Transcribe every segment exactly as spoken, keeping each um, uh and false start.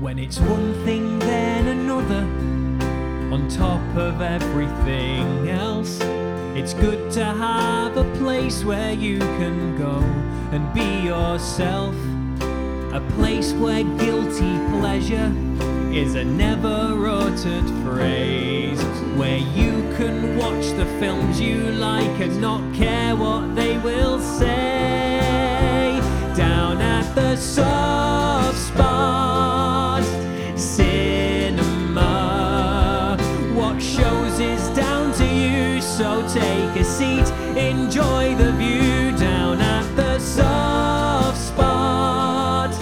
When it's one thing then another, on top of everything else, it's good to have a place where you can go and be yourself. A place where guilty pleasure is a never-uttered phrase, where you can watch the films you like and not care what they will say. Down at the soft spot cinema, what shows is down to you, so take a seat, enjoy the view. Down at the soft spot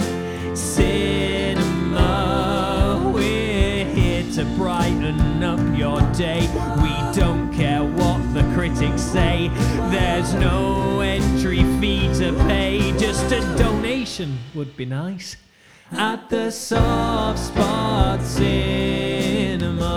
cinema, we're here to brighten up your day. We don't care what the critics say, there's no entry fee to pay, just a donation would be nice at the Soft Spot Cinema.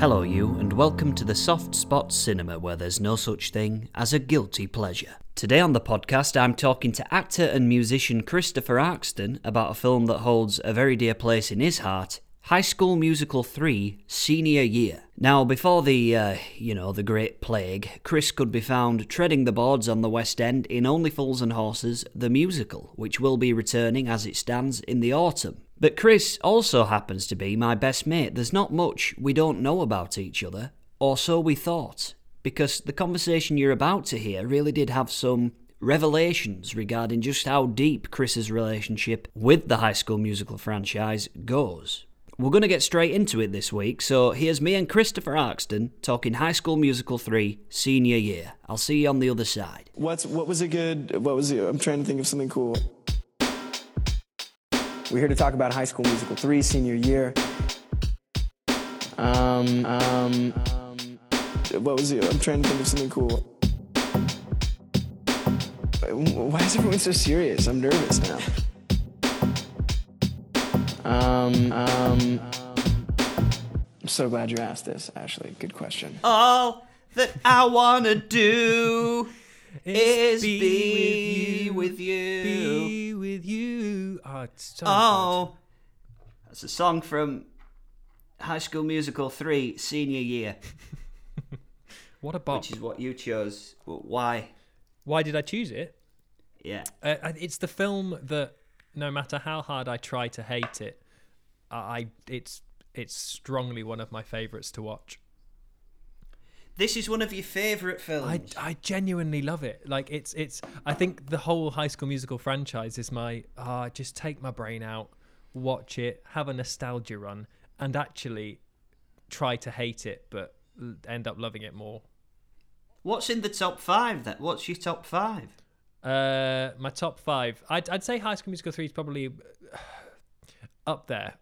Hello you, and welcome to the Soft Spot Cinema, where there's no such thing as a guilty pleasure. Today on the podcast, I'm talking to actor and musician Christopher Axton about a film that holds a very dear place in his heart, High School Musical three, Senior Year. Now, before the, uh, you know, the Great Plague, Chris could be found treading the boards on the West End in Only Fools and Horses, the musical, which will be returning as it stands in the autumn. But Chris also happens to be my best mate. There's not much we don't know about each other, or so we thought, because the conversation you're about to hear really did have some revelations regarding just how deep Chris's relationship with the High School Musical franchise goes. We're going to get straight into it this week, so here's me and Christopher Axton talking High School Musical three, Senior Year. I'll see you on the other side. What's, what was a good... What was it? I'm trying to think of something cool. We're here to talk about High School Musical three, Senior Year. Um, um, um... What was it? I'm trying to think of something cool. Why is everyone so serious? I'm nervous now. Um, um, I'm so glad you asked this, Ashley. Good question. All that I want to do is be, be with you. Be with you. Oh, it's so oh. Hard. That's a song from High School Musical three, Senior Year. What a bop. Which is what you chose. Why? Why did I choose it? Yeah. Uh, it's the film that... No matter how hard I try to hate it, I it's it's strongly one of my favourites to watch. This is one of your favourite films. I, I genuinely love it. Like it's it's. I think the whole High School Musical franchise is my ah. Uh, just take my brain out, watch it, have a nostalgia run, and actually try to hate it, but end up loving it more. What's in the top five? That what's your top five? Uh, my top five. I'd I'd say High School Musical three is probably up there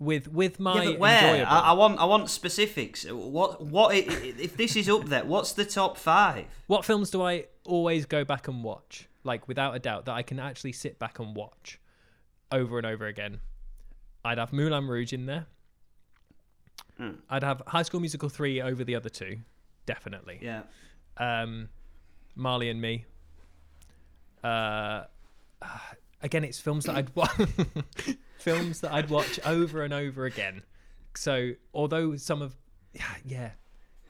with with my. Yeah, but where? Enjoyable. I, I want I want specifics. What what if this is up there? What's the top five? What films do I always go back and watch? Like without a doubt, that I can actually sit back and watch over and over again. I'd have Moulin Rouge in there. Mm. I'd have High School Musical three over the other two, definitely. Yeah. Um, Marley and Me. Uh, again, it's films that I'd watch, films that I'd watch over and over again. So, although some of, yeah,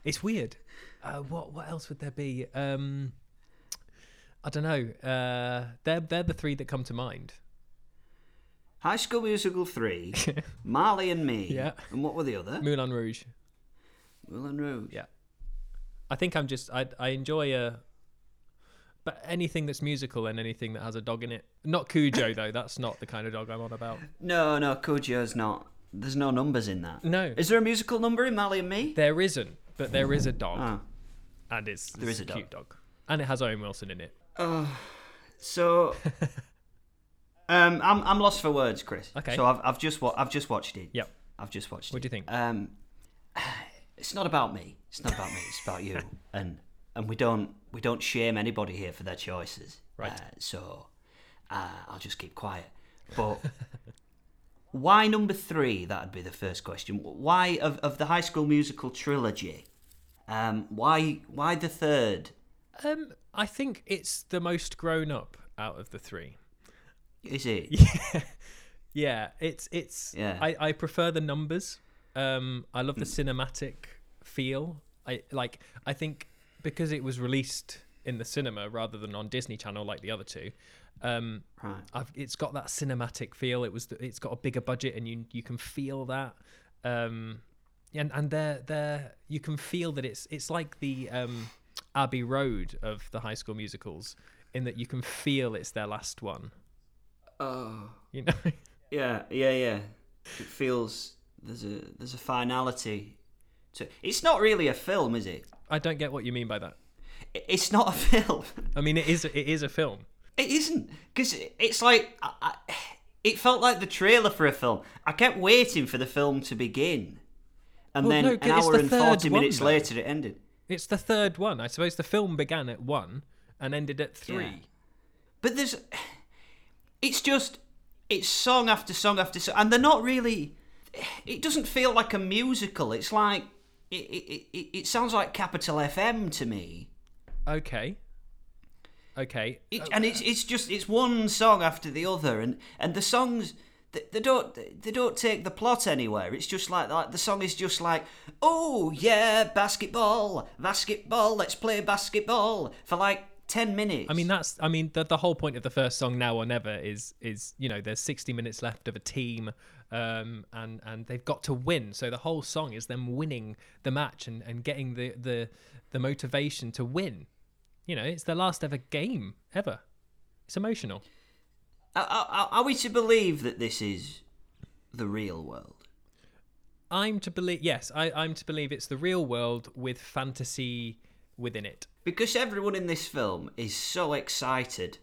it's weird. Uh, what what else would there be? Um, I don't know. Uh, they're they're the three that come to mind. High School Musical three, Marley and Me. Yeah. And what were the other? Moulin Rouge. Moulin Rouge. Yeah. I think I'm just I I enjoy a. But anything that's musical and anything that has a dog in it. Not Cujo, though. That's not the kind of dog I'm on about. No, no, Cujo's not. There's no numbers in that. No. Is there a musical number in Marley and Me? There isn't, but there is a dog. Oh. And it's, there it's is a, a cute dog. dog. And it has Owen Wilson in it. Oh, so... um, I'm I'm lost for words, Chris. Okay. So I've I've just wa- I've just watched it. Yep. I've just watched it. What do you think? Um, it's not about me. It's not about me. It's about you. And... And we don't we don't shame anybody here for their choices, right? Uh, so uh, I'll just keep quiet. But why number three? That'd be the first question. Why of, of the High School Musical trilogy? Um, why why the third Um, I think it's the most grown up out of the three. Is it? Yeah, yeah. It's it's. Yeah. I, I prefer the numbers. Um, I love the cinematic feel. I like. I think because it was released in the cinema rather than on Disney Channel like the other two. Um, right. I've, it's got that cinematic feel. It was. The, it's got a bigger budget, and you you can feel that. Um, and and they're they're you can feel that it's it's like the um. Abbey Road of the High School Musicals, in that you can feel it's their last one. Oh, you know. Yeah, yeah, yeah. It feels there's a there's a finality to. It's not really a film, is it? I don't get what you mean by that. It's not a film. I mean, it is. It is a film. It isn't, because it's like I, I, it felt like the trailer for a film. I kept waiting for the film to begin, and well, then no, an hour the and forty one, minutes though. later, it ended. It's the third one. I suppose the film began at one and ended at three. Yeah. But there's... It's just... It's song after song after song. And they're not really... It doesn't feel like a musical. It's like... It, it, it, it sounds like Capital F M to me. Okay. Okay. It, and it's it's just... It's one song after the other. And, and the songs... They, they don't they don't take the plot anywhere. It's just like, like the song is just like, oh yeah, basketball, basketball, let's play basketball for like ten minutes. I mean that's I mean the the whole point of the first song, Now or Never, is is you know there's sixty minutes left of a team, um and and they've got to win. So the whole song is them winning the match and and getting the the the motivation to win. You know, it's their last ever game ever. It's emotional. Are, are we to believe that this is the real world? I'm to believe, yes, I, I'm to believe it's the real world with fantasy within it. Because everyone in this film is so excited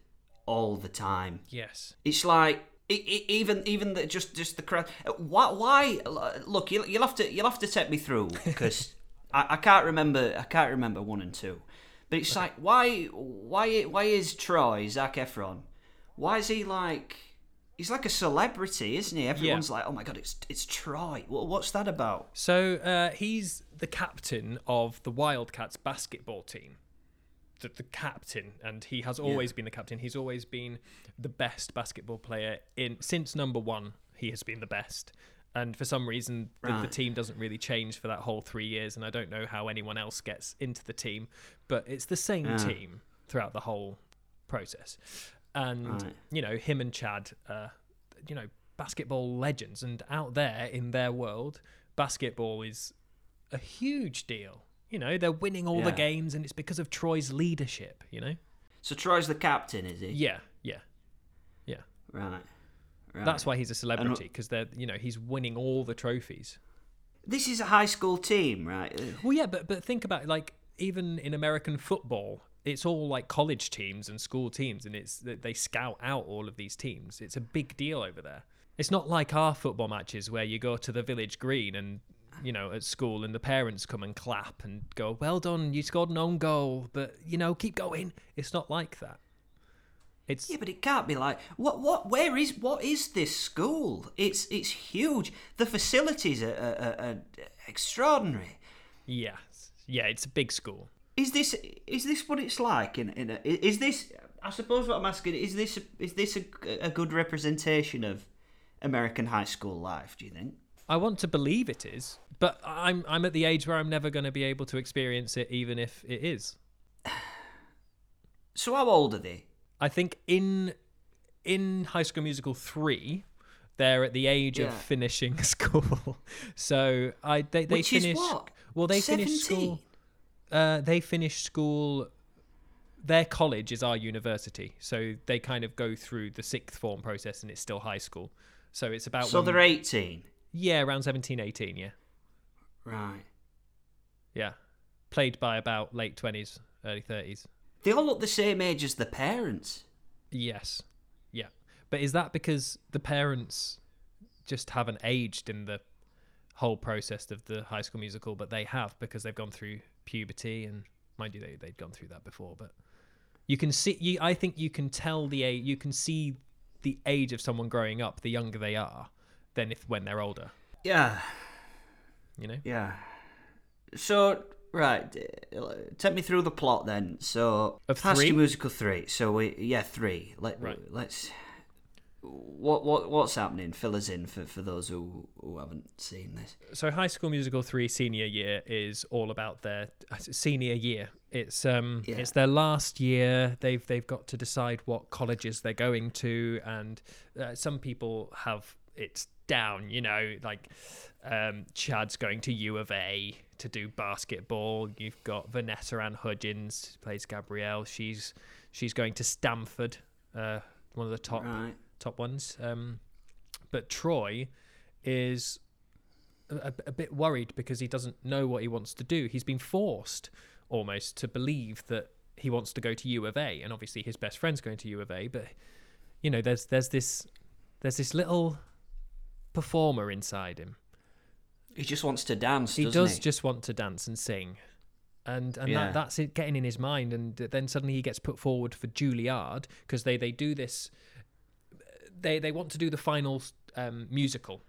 all the time. Yes. It's like, it, it, even even the, just, just the crowd. Why, why, look, you'll, you'll have to you'll have to take me through, because I, I can't remember I can't remember one and two. But it's okay. like, why, why, why is Troy, Zac Efron, why is he like... He's like a celebrity, isn't he? Everyone's yeah. like, oh my God, it's it's Troy. What's that about? So uh, he's the captain of the Wildcats basketball team. The, the captain. And he has always yeah. been the captain. He's always been the best basketball player. in Since number one, he has been the best. And for some reason, the, right. the team doesn't really change for that whole three years. And I don't know how anyone else gets into the team. But it's the same yeah. team throughout the whole process. And, right. you know, him and Chad, uh, you know, basketball legends. And out there in their world, basketball is a huge deal. You know, they're winning all yeah. the games, and it's because of Troy's leadership, you know? So Troy's the captain, is he? Yeah, yeah, yeah. Right, right. That's why he's a celebrity, because, they're you know, he's winning all the trophies. This is a high school team, right? Well, yeah, but, but think about it, like, even in American football... It's all like college teams and school teams, and it's they scout out all of these teams. It's a big deal over there. It's not like our football matches where you go to the village green and, you know, at school, and the parents come and clap and go, well done, you scored an own goal, but, you know, keep going. It's not like that. It's... Yeah, but it can't be like, what, what, where is, what is this school? It's, it's huge. The facilities are, are, are extraordinary. Yeah. Yeah, it's a big school. Is this is this what it's like? In in a, is this? I suppose what I'm asking is this is this a, a good representation of American high school life? Do you think? I want to believe it is, but I'm I'm at the age where I'm never going to be able to experience it, even if it is. So how old are they? I think in in High School Musical three, they're at the age yeah. of finishing school. So I they they Which finish. Is what? Well, they seventeen? Finish school. Uh, they finish school. Their college is our university, so they kind of go through the sixth form process, and it's still high school. So it's about. So when, they're eighteen. Yeah, around seventeen, eighteen, yeah. Right. Yeah, played by about late twenties, early thirties. They all look the same age as the parents. Yes. Yeah, but is that because the parents just haven't aged in the whole process of the High School Musical, but they have, because they've gone through puberty, and mind you, they, they'd gone through that before, but you can see you, I think you can tell the age, you can see the age of someone growing up the younger they are than if when they're older. Yeah. You know? Yeah. So Right, take me through the plot then. So, High School Musical three. So we, yeah, three. Let, right. Let's. What what what's happening? Fill us in for, for those who, who haven't seen this. So, High School Musical three senior year is all about their senior year. It's um yeah. it's their last year. They've they've got to decide what colleges they're going to, and uh, some people have it's down. You know, like um, Chad's going to U of A to do basketball. You've got Vanessa Anne Hudgens, who plays Gabrielle. She's she's going to Stanford, uh, one of the top right. top ones. Um, but Troy is a, a bit worried because he doesn't know what he wants to do. He's been forced almost to believe that he wants to go to U of A, and obviously his best friend's going to U of A. But you know, there's there's this there's this little performer inside him. He just wants to dance, doesn't he? He does just want to dance and sing. And and yeah. that, that's it getting in his mind. And then suddenly he gets put forward for Juilliard because they, they do this... They, they want to do the final um, musical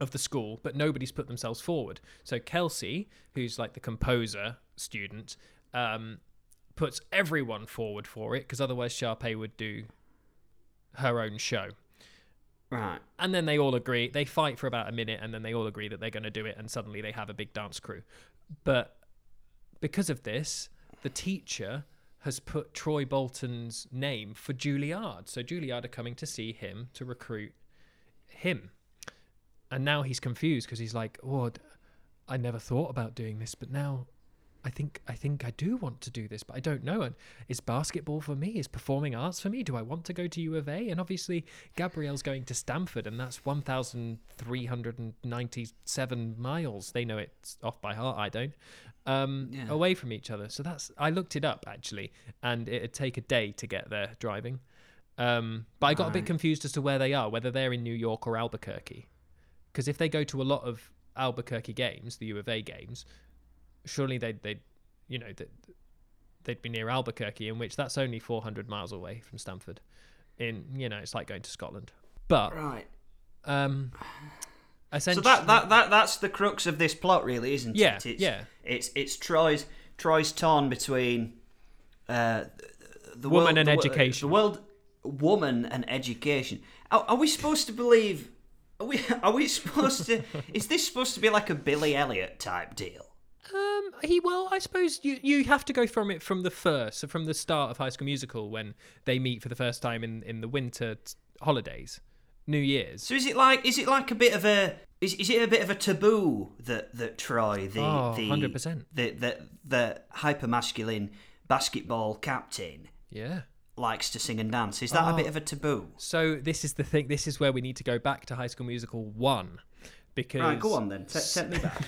of the school, but nobody's put themselves forward. So Kelsey, who's like the composer student, um, puts everyone forward for it because otherwise Sharpay would do her own show. Right. And then they all agree. They fight for about a minute, and then they all agree that they're going to do it, and suddenly they have a big dance crew. But because of this, the teacher has put Troy Bolton's name for Juilliard. So Juilliard are coming to see him to recruit him. And now he's confused because he's like, oh, I never thought about doing this, but now I think I think I do want to do this, but I don't know. And is basketball for me? Is performing arts for me? Do I want to go to U of A? And obviously Gabrielle's going to Stanford, and that's one thousand three hundred ninety-seven miles. They know it's off by heart. I don't. Um, yeah. Away from each other. So that's. I looked it up actually, and it'd take a day to get there driving. Um, but I got All a bit right. confused as to where they are, whether they're in New York or Albuquerque, because if they go to a lot of Albuquerque games, the U of A games. Surely they'd, they'd, you know, they'd, they'd be near Albuquerque, in which that's only four hundred miles away from Stanford. In you know, it's like going to Scotland. But right, um, essentially, so that, that that that's the crux of this plot, really, isn't yeah, it? It's, yeah, it's it's Troy's Troy's torn between uh, the woman world, and the, education, the world, woman and education. Are, are we supposed to believe? Are we are we supposed to? Is this supposed to be like a Billy Elliot type deal? Um, he well, I suppose you, you have to go from it from the first, from the start of High School Musical when they meet for the first time in, in the winter t- holidays, New Year's. So is it like is it like a bit of a is is it a bit of a taboo that, that Troy the oh, the one hundred percent the the, the hypermasculine basketball captain yeah likes to sing and dance? Is that oh. a bit of a taboo? So this is the thing. This is where we need to go back to High School Musical one. Because right, go on then. T- set me back.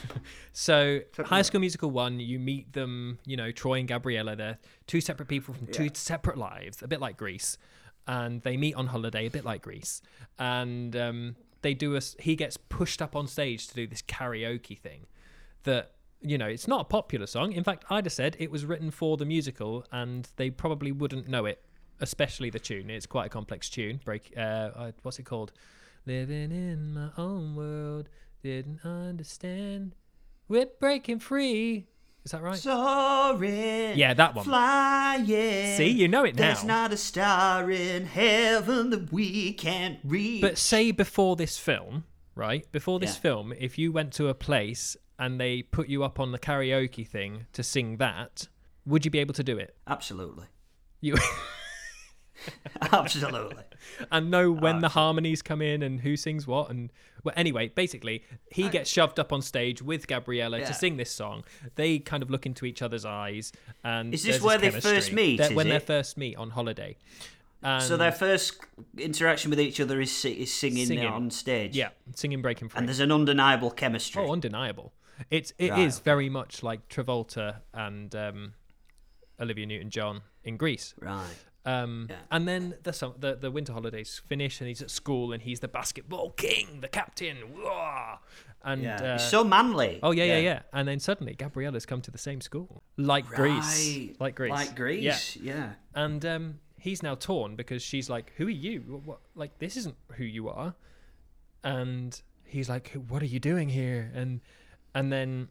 So, me High School back. Musical one, you meet them. You know, Troy and Gabriella. They're two separate people from yeah. two separate lives, a bit like Grease, and they meet on holiday, a bit like Grease. And um, they do a. He gets pushed up on stage to do this karaoke thing. That you know, it's not a popular song. In fact, I'd have said it was written for the musical, and they probably wouldn't know it, especially the tune. It's quite a complex tune. Break. Uh, what's it called? Living in my own world, didn't understand. We're breaking free. Is that right? Soaring. Yeah, that one. Flying. See, you know it now. There's not a star in heaven that we can't reach. But say before this film, right? Before this yeah. film, if you went to a place and they put you up on the karaoke thing to sing that, would you be able to do it? Absolutely. You... Absolutely. And know when Absolutely. The harmonies come in and who sings what. And well, anyway, basically, he I... gets shoved up on stage with Gabriella yeah. to sing this song. They kind of look into each other's eyes. And is this where this they first meet? Is when it? They first meet on holiday. And so their first interaction with each other is, is singing, singing on stage. Yeah, singing Breaking Free. And there's an undeniable chemistry. Oh, undeniable. It's, it right. is very much like Travolta and um, Olivia Newton-John in Grease. Right. Um, yeah. And then the, summer, the the winter holidays finish, and he's at school, and he's the basketball king, the captain. Whoa! And yeah. uh, he's so manly. Oh yeah, yeah, yeah, yeah. And then suddenly Gabriella's come to the same school, like right. Grease, like Grease, like Grease. Yeah. yeah. And um, he's now torn because she's like, "Who are you? What, what? Like this isn't who you are." And he's like, "What are you doing here?" And and then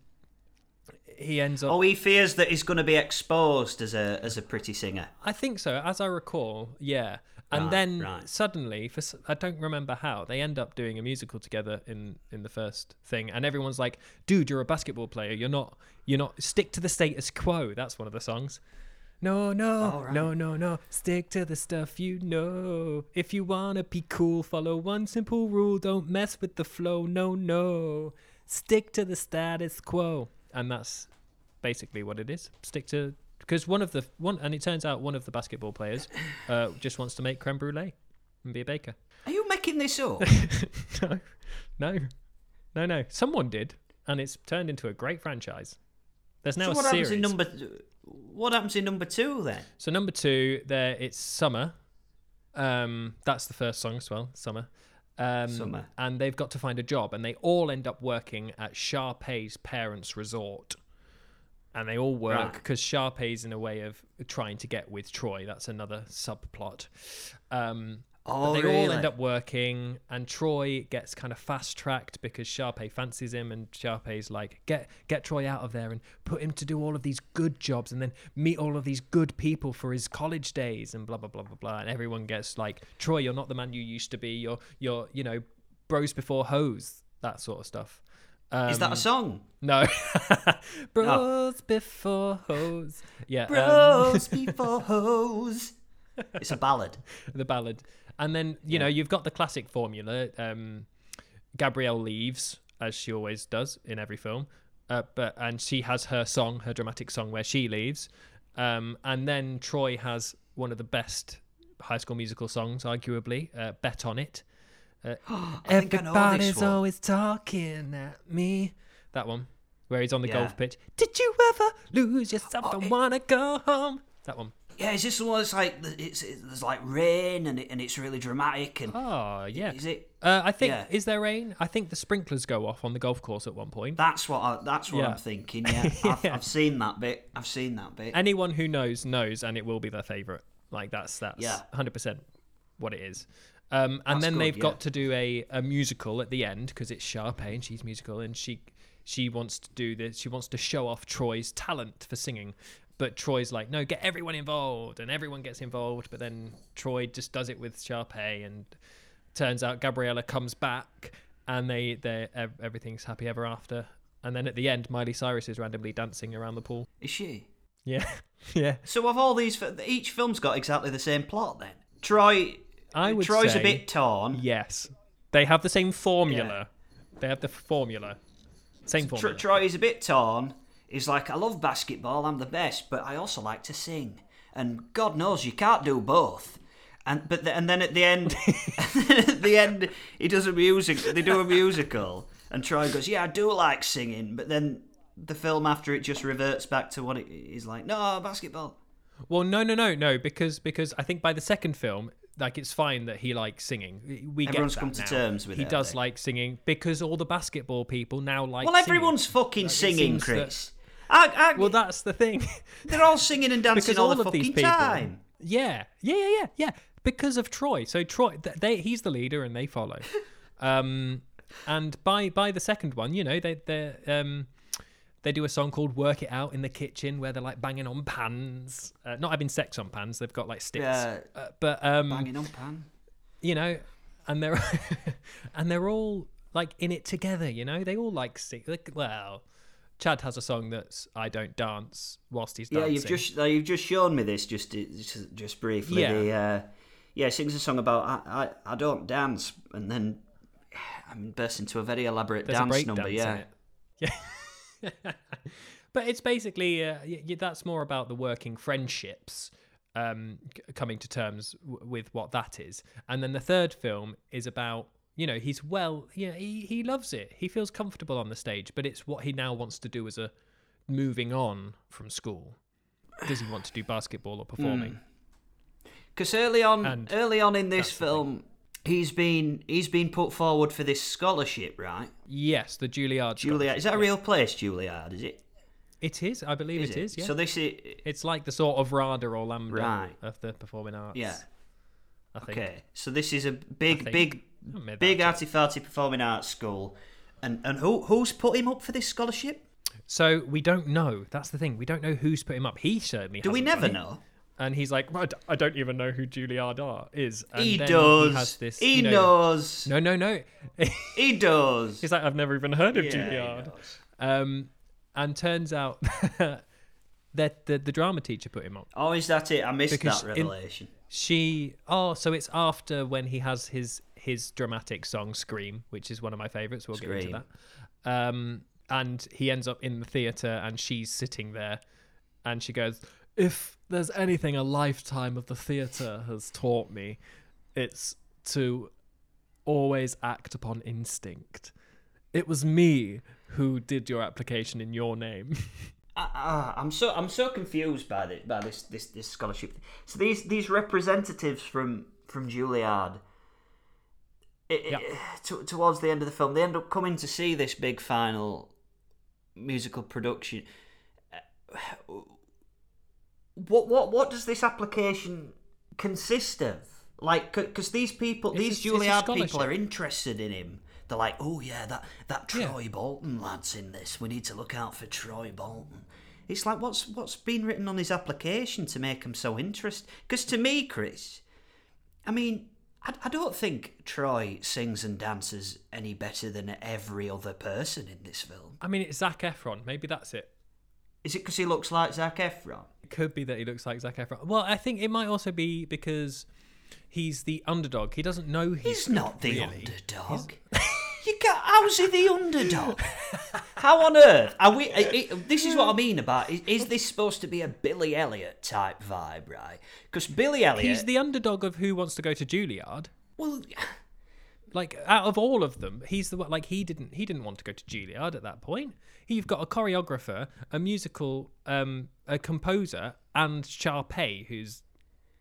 he ends up... Oh, he fears that he's going to be exposed as a as a pretty singer. I think so, as I recall, yeah. And right, then right. suddenly, for, I don't remember how, they end up doing a musical together in, in the first thing, and everyone's like, dude, you're a basketball player, you're not, you're not, stick to the status quo. That's one of the songs. No, no, oh, right. no, no, no, stick to the stuff you know. If you want to be cool, follow one simple rule, don't mess with the flow, no, no. Stick to the status quo. And that's basically what it is. Stick to, because one of the one, and it turns out one of the basketball players uh, just wants to make creme brulee and be a baker. Are you making this up? no, no, no, no. Someone did, and it's turned into a great franchise. There's now so what a series. Happens in number, what happens in number two then? So number two, there it's Summer. Um, that's the first song as well, Summer. Um, Summer. And they've got to find a job, and they all end up working at Sharpay's parents' resort. And they all work because right. Sharpay's in a way of trying to get with Troy. That's another subplot. Um, oh, but they really? all end up working, and Troy gets kind of fast tracked because Sharpay fancies him, and Sharpay's like, get get Troy out of there and put him to do all of these good jobs, and then meet all of these good people for his college days, and blah blah blah blah blah. And everyone gets like, Troy, you're not the man you used to be. You're you're you know, bros before hoes, that sort of stuff. Um, Is that a song? No. Bros no. before hoes. Yeah. Bros um... before hoes. It's a ballad. The ballad. And then, you yeah. know, you've got the classic formula. Um, Gabrielle leaves, as she always does in every film. Uh, but and she has her song, her dramatic song where she leaves. Um, and then Troy has one of the best High School Musical songs, arguably, uh, Bet On It. Uh, everybody's always talking at me. That one, where he's on the yeah. golf pitch. Did you ever lose yourself oh, and it... wanna go home? That one. Yeah, is this the one that's like it's, it's there's like rain and it, and it's really dramatic and. Oh yeah. Is it? Uh, I think yeah. is there rain? I think the sprinklers go off on the golf course at one point. That's what I, that's what yeah. I'm thinking. Yeah, yeah. I've, I've seen that bit. I've seen that bit. Anyone who knows knows, and it will be their favourite. Like that's that's yeah. one hundred percent what it is. Um, and That's then good, they've yeah. got to do a, a musical at the end because it's Sharpay and she's musical, and she she wants to do this. She wants to show off Troy's talent for singing, but Troy's like, no, get everyone involved, and everyone gets involved. But then Troy just does it with Sharpay, and turns out Gabriella comes back, and they they everything's happy ever after. And then at the end, Miley Cyrus is randomly dancing around the pool. Is she? Yeah, yeah. So of all these, each film's got exactly the same plot. Then Troy. I would Troy's say, a bit torn. Yes. They have the same formula. Yeah. They have the formula. Same formula. Troy is a bit torn. He's like, I love basketball, I'm the best, but I also like to sing. And God knows you can't do both. And but the, and then at the end at the end he does a music they do a musical and Troy goes, yeah, I do like singing, but then the film after it just reverts back to what it is like, no, basketball. Well, no no no no, because because I think by the second film like it's fine that he likes singing. We Everyone's get that come to now. terms with he it. He does like singing because all the basketball people now like. Well, everyone's singing. fucking like, singing, Chris. That... I, I... Well, that's the thing. They're all singing and dancing because all, all the fucking people... time. Yeah, yeah, yeah, yeah, yeah. Because of Troy. So Troy, they, he's the leader, and they follow. um, and by by the second one, you know, they they um. They do a song called Work It Out in the Kitchen where they're like banging on pans. Uh, not having sex on pans. They've got like sticks. Yeah, uh, but um, banging on pan. You know, and they're and they're all like in it together, you know? They all like sing. Like, well, Chad has a song that's I Don't Dance whilst he's dancing. Yeah, you've just uh, you've just shown me this just just, just briefly. Yeah. The, uh, yeah, sings a song about I, I, I don't dance and then I mean, bursts into a very elaborate There's dance number. Dance yeah. In it. Yeah. But it's basically uh, that's more about the working friendships um, coming to terms w- with what that is. And then the third film is about, you know, he's well, yeah, you know, he he loves it. He feels comfortable on the stage, but it's what he now wants to do as a moving on from school. Does he want to do basketball or performing? Because mm. early on, and early on in this film, he's been he's been put forward for this scholarship, right? Yes, the Juilliard. Juilliard is that a real place? Juilliard, is it? It is, I believe is it, it is. Yeah. So this is it's like the sort of RADA or Lambda right. of the performing arts. Yeah. I think. Okay, so this is a big, big, big arty farty performing arts school, and and who who's put him up for this scholarship? So we don't know. That's the thing. We don't know who's put him up. He certainly hasn't. Do we never done. know? And he's like, well, I don't even know who Juilliard are is. And he does. He, has this, he you know, knows. No, no, no. He does. He's like, I've never even heard of yeah, Juilliard. Um, and turns out that the, the drama teacher put him on. Oh, is that it? I missed because that revelation. In, she, oh, so it's after when he has his his dramatic song Scream, which is one of my favourites. We'll Scream. get into that. Um, and he ends up in the theatre and she's sitting there and she goes, if there's anything a lifetime of the theatre has taught me, it's to always act upon instinct. It was me who did your application in your name. I, I, I'm so I'm so confused by this by this this, this scholarship. So these, these representatives from from Juilliard, it, yep. it, to, towards the end of the film, they end up coming to see this big final musical production. Uh, What what what does this application consist of? Like, because these people, it's these a, Juilliard people are interested in him. They're like, oh yeah, that that Troy yeah. Bolton lad's in this. We need to look out for Troy Bolton. It's like, what's what's been written on his application to make him so interested? Because to me, Chris, I mean, I, I don't think Troy sings and dances any better than every other person in this film. I mean, it's Zac Efron. Maybe that's it. Is it because he looks like Zac Efron? It could be that he looks like Zac Efron. Well, I think it might also be because he's the underdog. He doesn't know he's... He's not the really. underdog. You can't, how's he the underdog? How on earth? Are we? It, it, this is what I mean about... Is, is this supposed to be a Billy Elliot type vibe, right? Because Billy Elliot... He's the underdog of who wants to go to Juilliard. Well... Like, out of all of them, he's the one, like, he didn't he didn't want to go to Juilliard at that point. You've got a choreographer, a musical, um, a composer, and Sharpay, who's,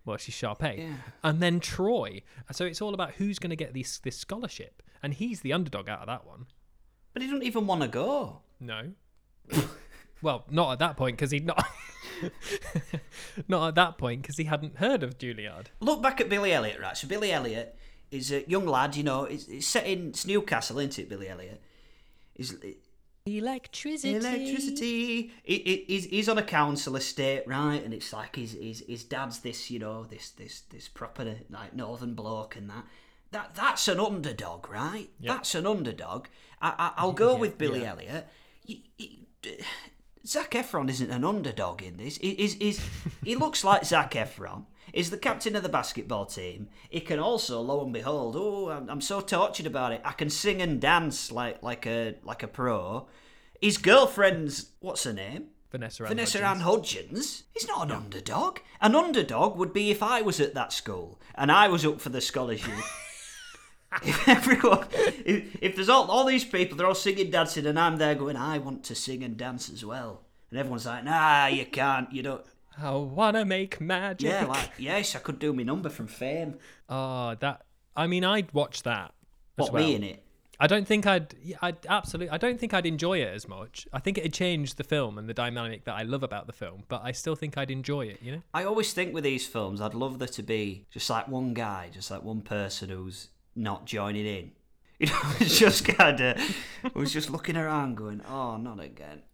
well, she's Sharpay. Yeah. And then Troy. So it's all about who's going to get this, this scholarship. And he's the underdog out of that one. But he doesn't even want to go. No. Well, not at that point, because he'd not... not at that point, because he hadn't heard of Juilliard. Look back at Billy Elliot, right? So Billy Elliot... He's a young lad, you know. It's, it's set in it's Newcastle, isn't it, Billy Elliot? He's, electricity. Electricity. He, he, he's, he's on a council estate, right? And it's like his, his his dad's this, you know, this this this proper like northern bloke and that. That that's an underdog, right? Yep. That's an underdog. I, I I'll go yeah, with Billy yeah. Elliot. He, he, Zac Efron isn't an underdog in this. He is is he looks like Zac Efron. Is the captain of the basketball team. He can also, lo and behold, oh, I'm, I'm so tortured about it. I can sing and dance like like a like a pro. His girlfriend's, what's her name? Vanessa Anne Vanessa Anne Hudgens. He's not an no. underdog. An underdog would be if I was at that school and I was up for the scholarship. If everyone, if, if there's all, all these people, they're all singing, dancing, and I'm there going, I want to sing and dance as well. And everyone's like, nah, you can't, you don't. I wanna make magic. Yeah, like, yes, I could do me number from Fame. Oh, that. I mean, I'd watch that. What as well. me in it? I don't think I'd. I'd absolutely. I don't think I'd enjoy it as much. I think it'd change the film and the dynamic that I love about the film. But I still think I'd enjoy it. You know. I always think with these films, I'd love there to be just like one guy, just like one person who's not joining in. You know, it's just kind of. I was just looking around, going, "Oh, not again."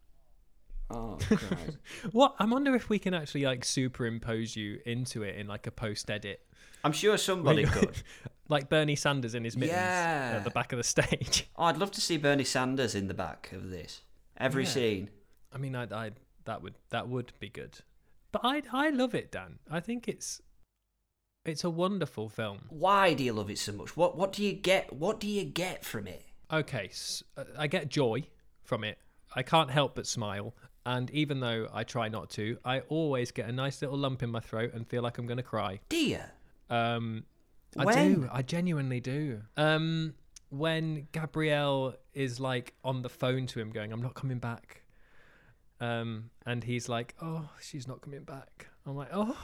Oh, Christ. What? I wonder if we can actually like superimpose you into it in like a post-edit. I'm sure somebody like, could. Like Bernie Sanders in his mittens yeah. at the back of the stage. Oh, I'd love to see Bernie Sanders in the back of this. Every yeah. scene. I mean, I, I that would that would be good. But I I love it, Dan. I think it's it's a wonderful film. Why do you love it so much? What what do you get? What do you get from it? Okay, so I get joy from it. I can't help but smile. And even though I try not to, I always get a nice little lump in my throat and feel like I'm going to cry. Do you? Um, I when? do. I genuinely do. Um, when Gabrielle is like on the phone to him going, I'm not coming back. Um, and he's like, oh, she's not coming back. I'm like, oh,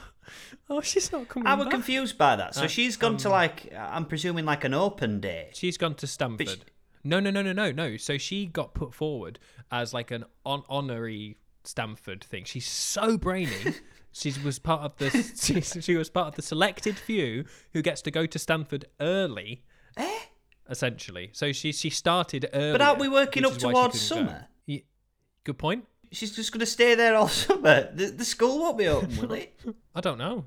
oh, she's not coming back. I was confused by that. So uh, she's gone um, to like, I'm presuming like an open day. She's gone to Stanford. No, no, no, no, no, no. So she got put forward as like an on- honorary Stanford thing. She's so brainy. she was part of the she, she was part of the selected few who gets to go to Stanford early, eh? essentially. So she she started early. But aren't we working up towards summer? Go. Good point. She's just going to stay there all summer. The, the school won't be open, will it? I don't know.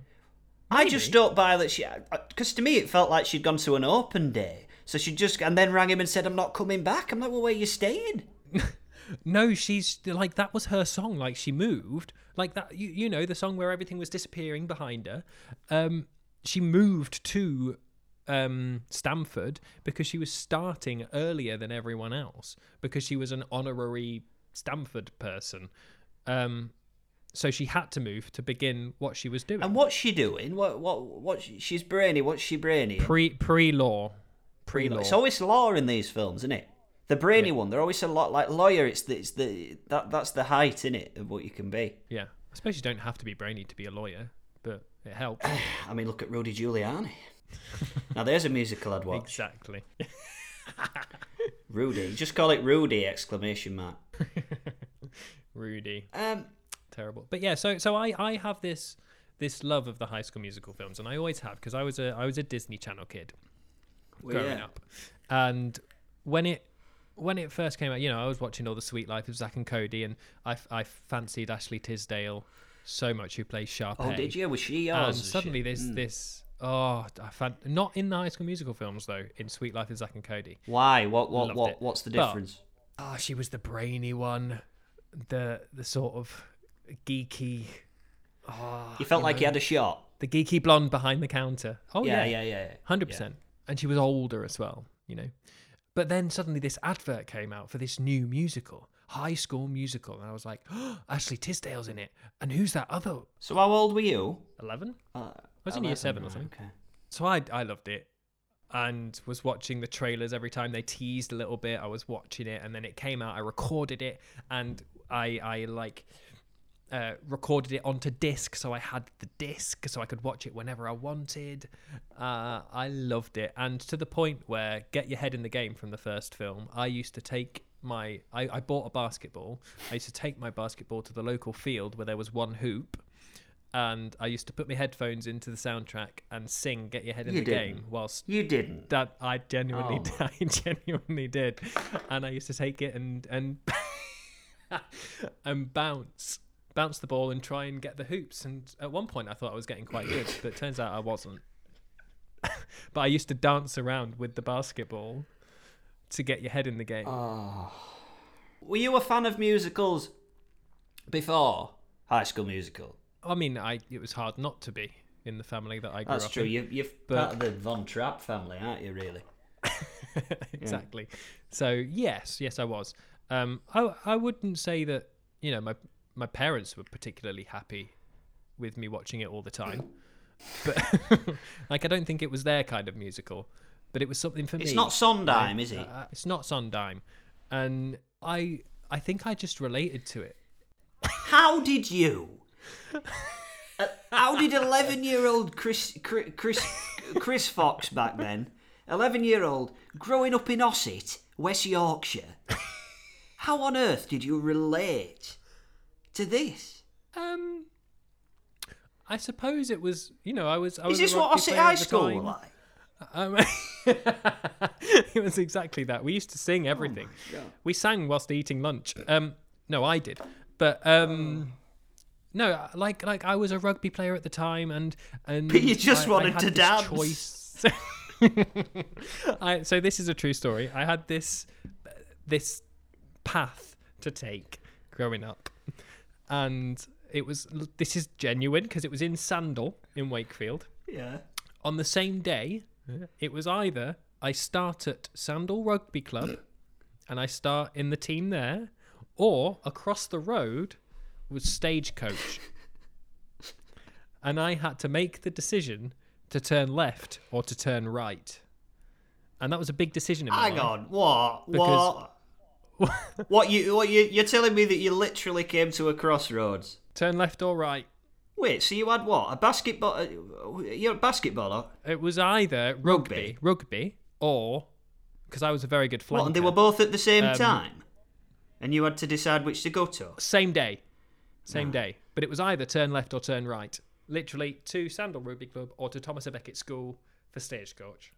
Maybe. I just don't buy that she... Because to me, it felt like she'd gone to an open day. So she just... And then rang him and said, I'm not coming back. I'm like, well, where are you staying? No, she's... Like, that was her song. Like, she moved. Like, that... You, you know, the song where everything was disappearing behind her. Um, she moved to... Um, Stanford because she was starting earlier than everyone else because she was an honorary Stanford person, um, so she had to move to begin what she was doing. And what's she doing? What what what? She's brainy. What's she brainy? Pre pre law, pre law. It's always law in these films, isn't it? The brainy yeah. one. They're always a lot like lawyer. It's the, it's the that that's the height, isn't it, of what you can be. Yeah, I suppose you don't have to be brainy to be a lawyer, but it helps. I mean, look at Rudy Giuliani. Now there's a musical I'd watch. Exactly. Rudy. Just call it Rudy! Exclamation mark. Rudy. Um. Terrible. But yeah. So so I, I have this this love of the High School Musical films, and I always have because I was a I was a Disney Channel kid well, growing yeah. up, and when it when it first came out, you know, I was watching all the Suite Life of Zack and Cody, and I I fancied Ashley Tisdale so much, who plays Sharpay. Oh, did you? Was she? And was suddenly she? There's mm. this. Oh, I found not in the High School Musical films though. In Suite Life of Zack and Cody. Why? What? What? Loved what? It. What's the difference? Ah, oh, she was the brainy one, the the sort of geeky. Oh, you felt you like know, you had a shot. The geeky blonde behind the counter. Oh yeah, yeah, yeah, yeah. Hundred yeah. percent. And she was older as well, you know. But then suddenly this advert came out for this new musical, High School Musical, and I was like, oh, Ashley Tisdale's in it, and who's that other? So how old were you? Eleven. Uh, I was in year seven or something. Okay. So I I loved it and was watching the trailers every time they teased a little bit. I was watching it and then it came out. I recorded it and I I like uh, recorded it onto disc. So I had the disc so I could watch it whenever I wanted. Uh, I loved it. And to the point where Get Your Head in the Game from the first film, I used to take my... I, I bought a basketball. I used to take my basketball to the local field where there was one hoop. And I used to put my headphones into the soundtrack and sing "Get Your Head in you the didn't. Game" whilst you didn't. That I genuinely, oh. I genuinely did, and I used to take it and and and bounce, bounce the ball and try and get the hoops. And at one point, I thought I was getting quite good, but it turns out I wasn't. But I used to dance around with the basketball to get your head in the game. Oh. Were you a fan of musicals before High School Musical? I mean, I it was hard not to be in the family that I grew That's up true. in. That's true. You, you're but... part of the Von Trapp family, aren't you, really? Exactly. Yeah. So, yes, yes, I was. Um, I I wouldn't say that, you know, my my parents were particularly happy with me watching it all the time. But, like, I don't think it was their kind of musical. But it was something for it's me. It's not Sondheim, um, is it? Uh, it's not Sondheim. And I I think I just related to it. How did you? uh, how did eleven-year-old Chris Chris Chris, Chris Fox back then, eleven-year-old, growing up in Ossett, West Yorkshire, how on earth did you relate to this? Um, I suppose it was, you know, I was... I was Is this what Ossett High School was like? Um, it was exactly that. We used to sing everything. Oh we sang whilst eating lunch. Um, no, I did. But... um. Oh. No, like like I was a rugby player at the time, and and but you just I, wanted I to dance. Choice. I, so this is a true story. I had this this path to take growing up, and it was this is genuine because it was in Sandal in Wakefield. Yeah. On the same day, it was either I start at Sandal Rugby Club, and I start in the team there, or across the road. Was Stagecoach, and I had to make the decision to turn left or to turn right, and that was a big decision in my life. Hang on, what, what, what? You, what you? You're telling me that you literally came to a crossroads? Turn left or right? Wait, so you had what? A basketball? You're a basketballer? It was either rugby, rugby, rugby or because I was a very good flanker. What, and they were both at the same um, time, and you had to decide which to go to. Same day. Same day, but it was either turn left or turn right. Literally to Sandal Rugby Club or to Thomas A. Beckett School for Stagecoach.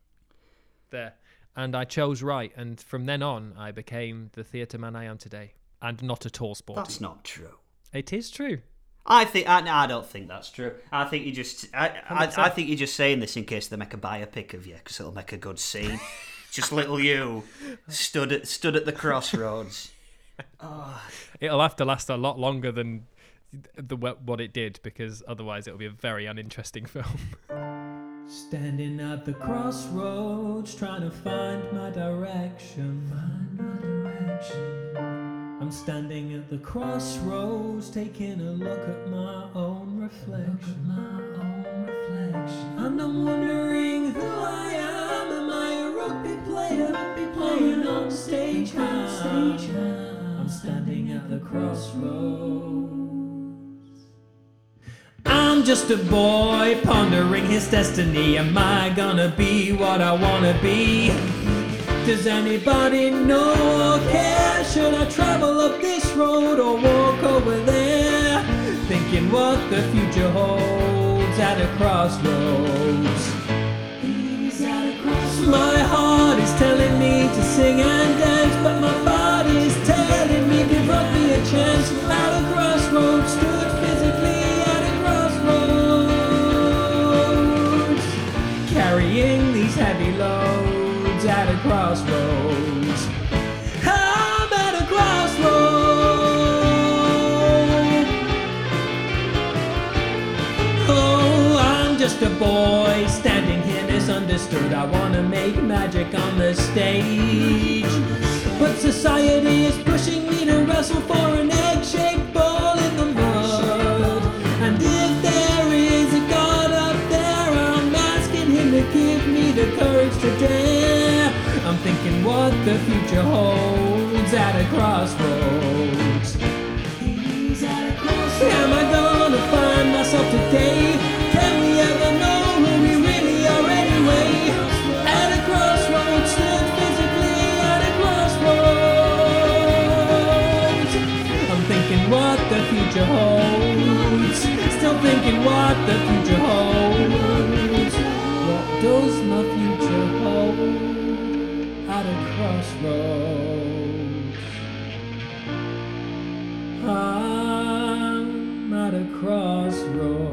There. And I chose right, and from then on, I became the theatre man I am today. and not at all sporty. That's not true. It is true. I think I, no, I don't think that's true. I think you just I, I I think you're just saying this in case they make a biopic of you, because it'll make a good scene. Just little you stood at, stood at the crossroads. Oh. It'll have to last a lot longer than the what it did, because otherwise it'll be a very uninteresting film. Standing at the crossroads, trying to find my direction. Find my direction. I'm standing at the crossroads, taking a look at my own reflection. Look at my own reflection. And I'm wondering who I am. Am I a rugby player? Rugby player on stage. On stage. I'm standing at the crossroads. I'm just a boy pondering his destiny. Am I gonna be what I wanna be? Does anybody know or care? Should I travel up this road or walk over there? Thinking what the future holds at a crossroads. He's at a crossroads. My heart is telling me to sing and dance, but my body's telling me give up me a chance. At a crossroads stood physically. Carrying these heavy loads at a crossroads. I'm at a crossroads. Oh, I'm just a boy standing here misunderstood. I want to make magic on the stage, but society is pushing me to wrestle for an egg-shaped ball in the mud. And if there is a God up there, I'm asking him to give me the courage to dare. I'm thinking what the future holds at a crossroads. He's at a crossroads. Am I gonna find myself today? Can we ever know who we really are anyway? At a crossroads, stood physically at a crossroads. I'm thinking what the future holds. Still thinking what the future holds. What does my future hold at a crossroads? I'm at a crossroads.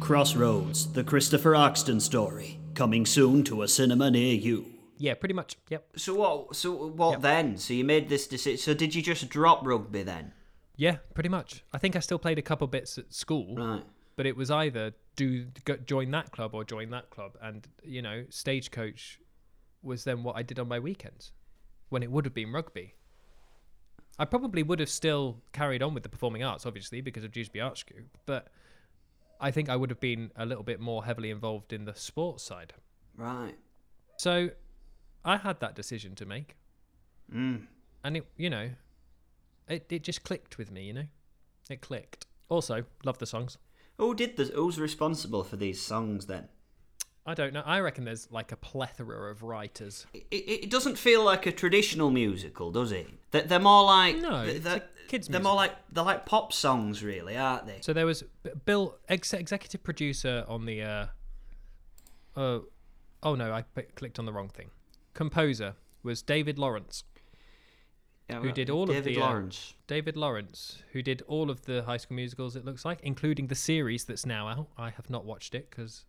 Crossroads, the Christopher Axton story, coming soon to a cinema near you. Yeah, pretty much. Yep. So what? So what yep. then? So you made this decision. So did you just drop rugby then? Yeah, pretty much. I think I still played a couple bits at school, right? But it was either do go, join that club or join that club, and you know, Stagecoach was then what I did on my weekends, when it would have been rugby. I probably would have still carried on with the performing arts, obviously, because of Dewsbury Arts School, but I think I would have been a little bit more heavily involved in the sports side. Right. So I had that decision to make. Mm. And, it, you know, it, it just clicked with me, you know? It clicked. Also, love the songs. Who did this? Who's responsible for these songs, then? I don't know. I reckon there's, like, a plethora of writers. It, it, it doesn't feel like a traditional musical, does it? They're, they're more like... No, they're, they're, kids' They're music. more like... They're like pop songs, really, aren't they? So there was Bill, ex- executive producer on the... Uh, uh, oh, no, I p- clicked on the wrong thing. Composer was David Lawrence, yeah, who did all David of the Lawrence. Uh, David Lawrence, who did all of the High School Musicals. It looks like, including the series that's now out. I have not watched it because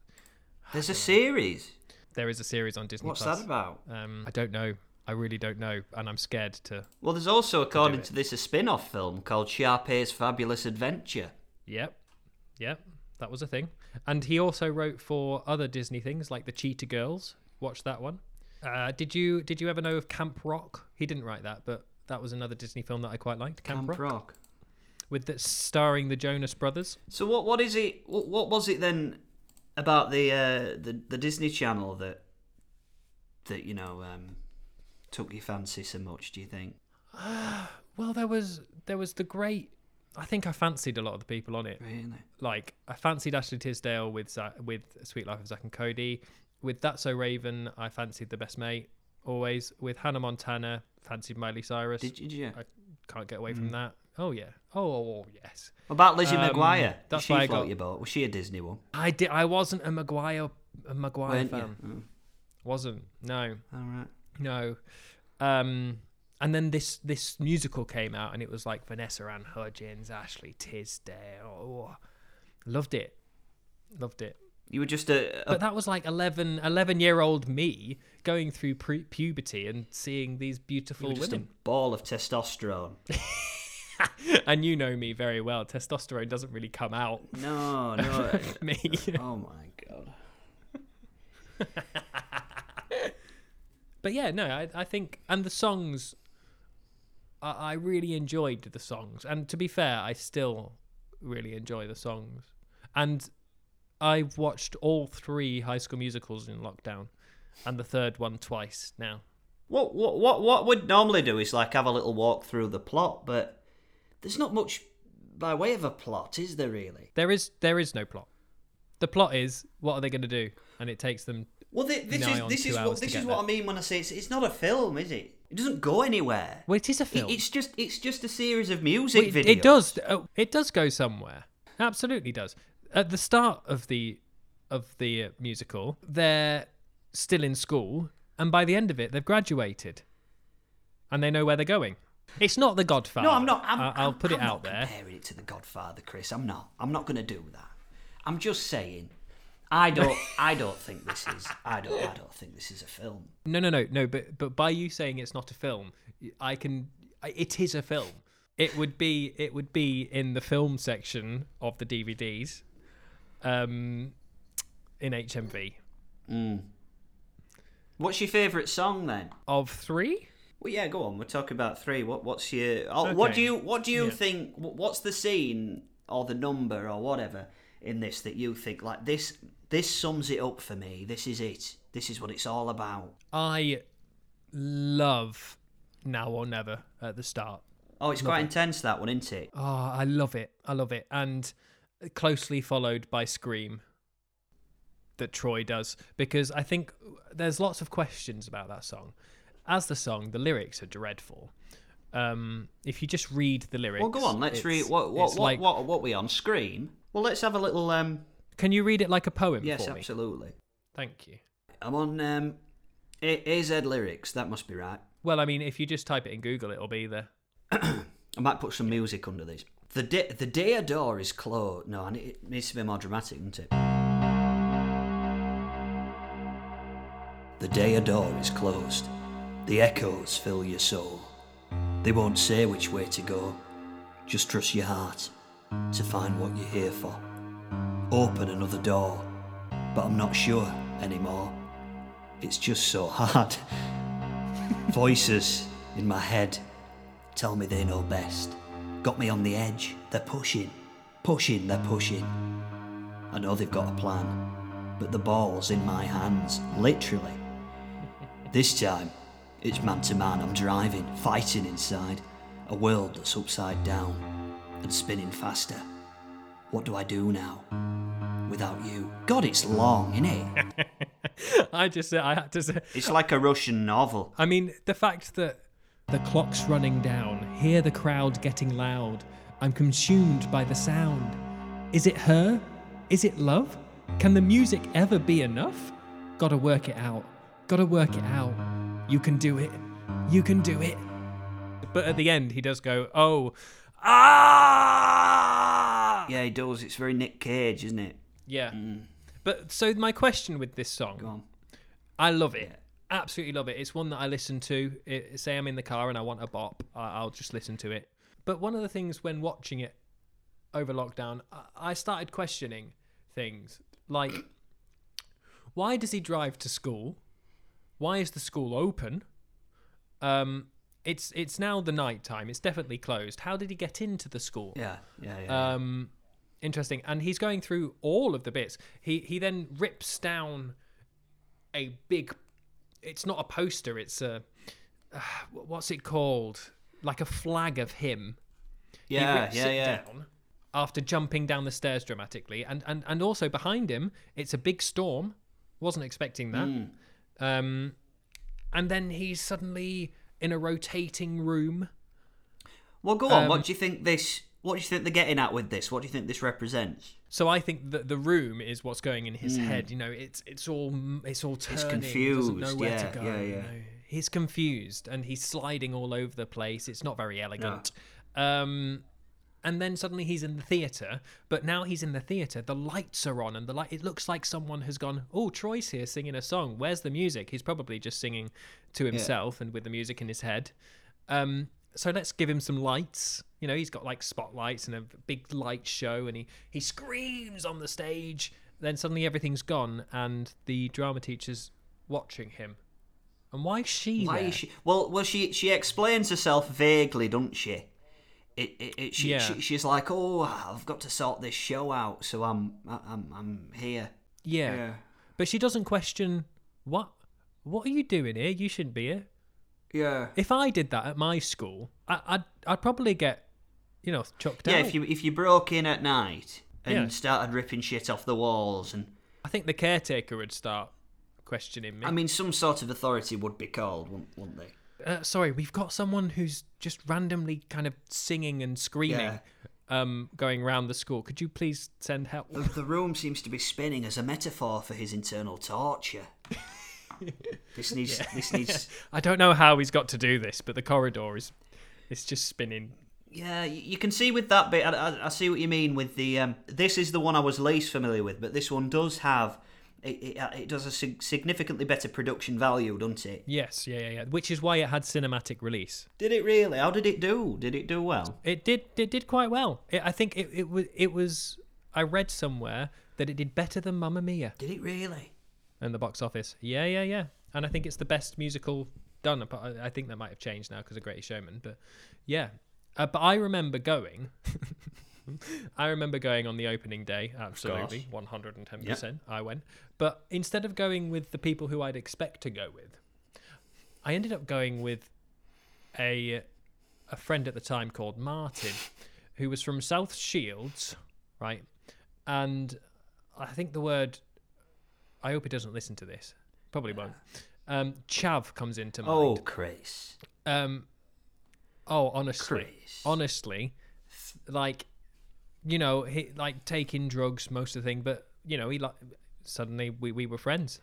there's a know. series. There is a series on Disney. What's Plus. that about? Um, I don't know. I really don't know, and I'm scared to. Well, there's also, according to, to this, a spin-off film called Sharpay's Fabulous Adventure. Yep, yep, that was a thing. And he also wrote for other Disney things like the Cheetah Girls. Watch that one. Uh, did you did you ever know of Camp Rock? He didn't write that, but that was another Disney film that I quite liked. Camp, Camp Rock. Rock, with the, starring the Jonas Brothers. So what what is it? What, what was it then about the, uh, the the Disney Channel that that you know um, took your fancy so much? Do you think? Uh, well, there was there was the great. I think I fancied a lot of the people on it. Really? Like I fancied Ashley Tisdale with Zac, with Suite Life of Zack and Cody. With That's So Raven, I fancied the best mate, always. With Hannah Montana, fancied Miley Cyrus. Did you? Did you? I can't get away mm. from that. Oh, yeah. Oh, yes. What about Lizzie um, McGuire? That's she why I got your boat. Was she a Disney one? I, did, I wasn't a McGuire, a McGuire fan. Mm. Wasn't. No. All right. No. Um, and then this this musical came out, and it was like Vanessa Anne Hudgens, Ashley Tisdale. Oh, loved it. Loved it. You were just a, a... But that was like eleven, eleven-year-old me going through pre- puberty and seeing these beautiful women. You were just women. a ball of testosterone. And you know me very well. Testosterone doesn't really come out. No, no. me. Oh, my God. But, yeah, no, I, I think... And the songs... I, I really enjoyed the songs. And to be fair, I still really enjoy the songs. And... I watched all three High School Musicals in lockdown, and the third one twice now. What what what what we'd normally do is like have a little walk through the plot, but there's not much by way of a plot, is there really? There is there is no plot. The plot is what are they going to do, and it takes them. Well, this is this is what this is what I mean when I say it's it's not a film, is it? It doesn't go anywhere. Well, it is a film. It, it's just it's just a series of music well, it, videos. It does it does go somewhere. Absolutely does. At the start of the of the musical, they're still in school, and by the end of it, they've graduated, and they know where they're going. It's not The Godfather. No, I'm not. I'm, I, I'll I'm, put I'm it out there. I'm not comparing it to The Godfather, Chris. I'm not. I'm not going to do that. I'm just saying, I don't. I don't think this is. I don't. I don't think this is a film. No, no, no, no. But but by you saying it's not a film, I can. It is a film. It would be. It would be in the film section of the D V Ds. Um, in H M V. Mm. What's your favourite song then? Of three? Well, yeah, go on. We're talking about three. What? What's your? Oh, okay. What do you? What do you yeah. think? What's the scene or the number or whatever in this that you think like this? This sums it up for me. This is it. This is what it's all about. I love Now or Never at the start. Oh, it's love quite it. intense that one, isn't it? Oh, I love it. I love it, and. Closely followed by Scream that Troy does, because I think there's lots of questions about that song. As the song, the lyrics are dreadful. Um, if you just read the lyrics... Well, go on, let's read... What what what, like, what what we on? Scream? Well, let's have a little... Um... Can you read it like a poem yes, for me? Yes, absolutely. Thank you. I'm on um, A Z lyrics, that must be right. Well, I mean, if you just type it in Google, it'll be there. I might put some music under this. The day, the day a door is closed... No, and it needs to be more dramatic, doesn't it? The day a door is closed, the echoes fill your soul. They won't say which way to go. Just trust your heart to find what you're here for. Open another door, but I'm not sure anymore. It's just so hard. Voices in my head tell me they know best. Got me on the edge. They're pushing, pushing, they're pushing. I know they've got a plan, but the ball's in my hands, literally. This time, it's man to man. I'm driving, fighting inside a world that's upside down and spinning faster. What do I do now without you? God, it's long, isn't it? I just, I had to say, it's like a Russian novel. I mean, the fact that. The clock's running down, hear the crowd getting loud. I'm consumed by the sound. Is it her? Is it love? Can the music ever be enough? Gotta work it out, gotta work it out. You can do it, you can do it. But at the end, he does go, oh, ah! Yeah, he does, it's very Nick Cage, isn't it? Yeah. Mm. But so my question with this song, go on. I love it. Yeah. Absolutely love it. It's one that I listen to. It, say I'm in the car and I want a bop, I'll just listen to it. But one of the things when watching it over lockdown, I started questioning things. Like, why does he drive to school? Why is the school open? Um, it's it's now the night time. It's definitely closed. How did he get into the school? Yeah, yeah, yeah. Um, interesting. And he's going through all of the bits. He, he then rips down a big... It's not a poster. It's a uh, what's it called? Like a flag of him. Yeah, he rips yeah, it yeah. down after jumping down the stairs dramatically, and, and and also behind him, it's a big storm. Wasn't expecting that. Mm. Um, and then he's suddenly in a rotating room. Well, go on. Um, what do you think this What do you think they're getting at with this? What do you think this represents? So I think that the room is what's going in his mm. head. You know, it's it's all it's all turning. It's confused. He doesn't know where yeah, to go. Yeah, yeah. You know? He's confused and he's sliding all over the place. It's not very elegant. No. Um, and then suddenly he's in the theatre. But now he's in the theatre. The lights are on, and the light. It looks like someone has gone, "Oh, Troy's here singing a song. Where's the music?" He's probably just singing to himself yeah. and with the music in his head. Um, so let's give him some lights. You know, he's got like spotlights and a big light show, and he he screams on the stage. Then suddenly everything's gone, and the drama teacher's watching him. And why is she why there? Is she, well, well, she she explains herself vaguely, doesn't she? It, it, it she, yeah. she she's like, "Oh, I've got to sort this show out, so I'm I'm I'm here." Yeah. yeah. But she doesn't question what what are you doing here? You shouldn't be here. Yeah. If I did that at my school, I, I'd I'd probably get, you know, chucked yeah, out. Yeah. If you if you broke in at night and yeah. started ripping shit off the walls, and I think the caretaker would start questioning me. I mean, some sort of authority would be called, wouldn't, wouldn't they? Uh, sorry, we've got someone who's just randomly kind of singing and screaming, yeah. um, going round the school. Could you please send help? The, the room seems to be spinning as a metaphor for his internal torture. This needs. Yeah. This needs. I don't know how he's got to do this, but the corridor is, it's just spinning. Yeah, you can see with that bit. I, I, I see what you mean with the. Um, this is the one I was least familiar with, but this one does have. It, it, it does a significantly better production value, doesn't it? Yes, yeah, yeah, yeah. Which is why it had cinematic release. Did it really? How did it do? Did it do well? It did. It did quite well. It, I think it, it was. It was. I read somewhere that it did better than Mamma Mia. Did it really? In the box office. Yeah, yeah, yeah. And I think it's the best musical done. I think that might have changed now because of Greatest Showman. But yeah, uh, but I remember going. I remember going on the opening day, absolutely, one hundred ten percent yep. I went. But instead of going with the people who I'd expect to go with, I ended up going with a a friend at the time called Martin, who was from South Shields, right? And I think the word, I hope he doesn't listen to this, probably won't, um, chav comes into mind. Oh, Chris. Um, oh, honestly, Chris. honestly, like... You know, he, like taking drugs most of the thing, but you know, he like suddenly we, we were friends.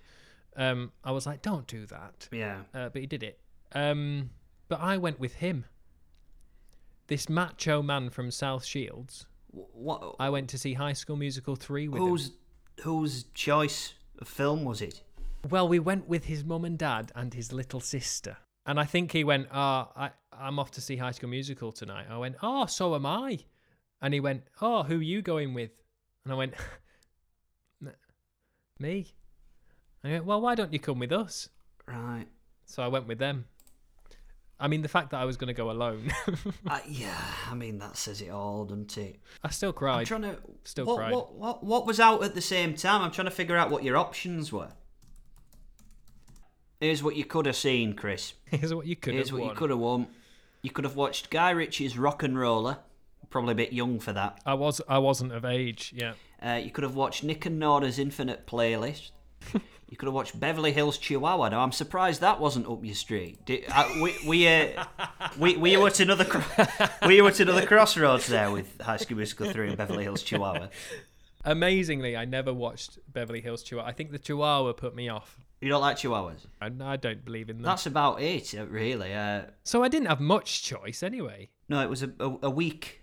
Um, I was like, "Don't do that." Yeah. Uh, but he did it. Um, but I went with him. This macho man from South Shields. What? I went to see High School Musical three with who's, him. Whose choice of film was it? Well, we went with his mum and dad and his little sister. And I think he went, "Ah, oh, I I'm off to see High School Musical tonight." I went, "Oh, so am I." And he went, "Oh, who are you going with?" And I went, "Me." And he went, "Well, why don't you come with us?" Right. So I went with them. I mean, the fact that I was going to go alone. uh, yeah, I mean, that says it all, doesn't it? I still cried. I'm trying to... Still what, cried. What, what, what was out at the same time? I'm trying to figure out what your options were. Here's what you could have seen, Chris. Here's what you could Here's have won. Here's what you could have won. You could have watched Guy Ritchie's Rock and Roller. Probably a bit young for that. I was. I wasn't of age. Yeah. Uh, you could have watched Nick and Nora's Infinite Playlist. You could have watched Beverly Hills Chihuahua. Now I'm surprised that wasn't up your street. Did, uh, we we uh, we we were at another we were at another crossroads there with High School Musical three and Beverly Hills Chihuahua. Amazingly, I never watched Beverly Hills Chihuahua. I think the Chihuahua put me off. You don't like Chihuahuas? I, I don't believe in them. That's about it, really. Uh, so I didn't have much choice anyway. No, it was a a, a week.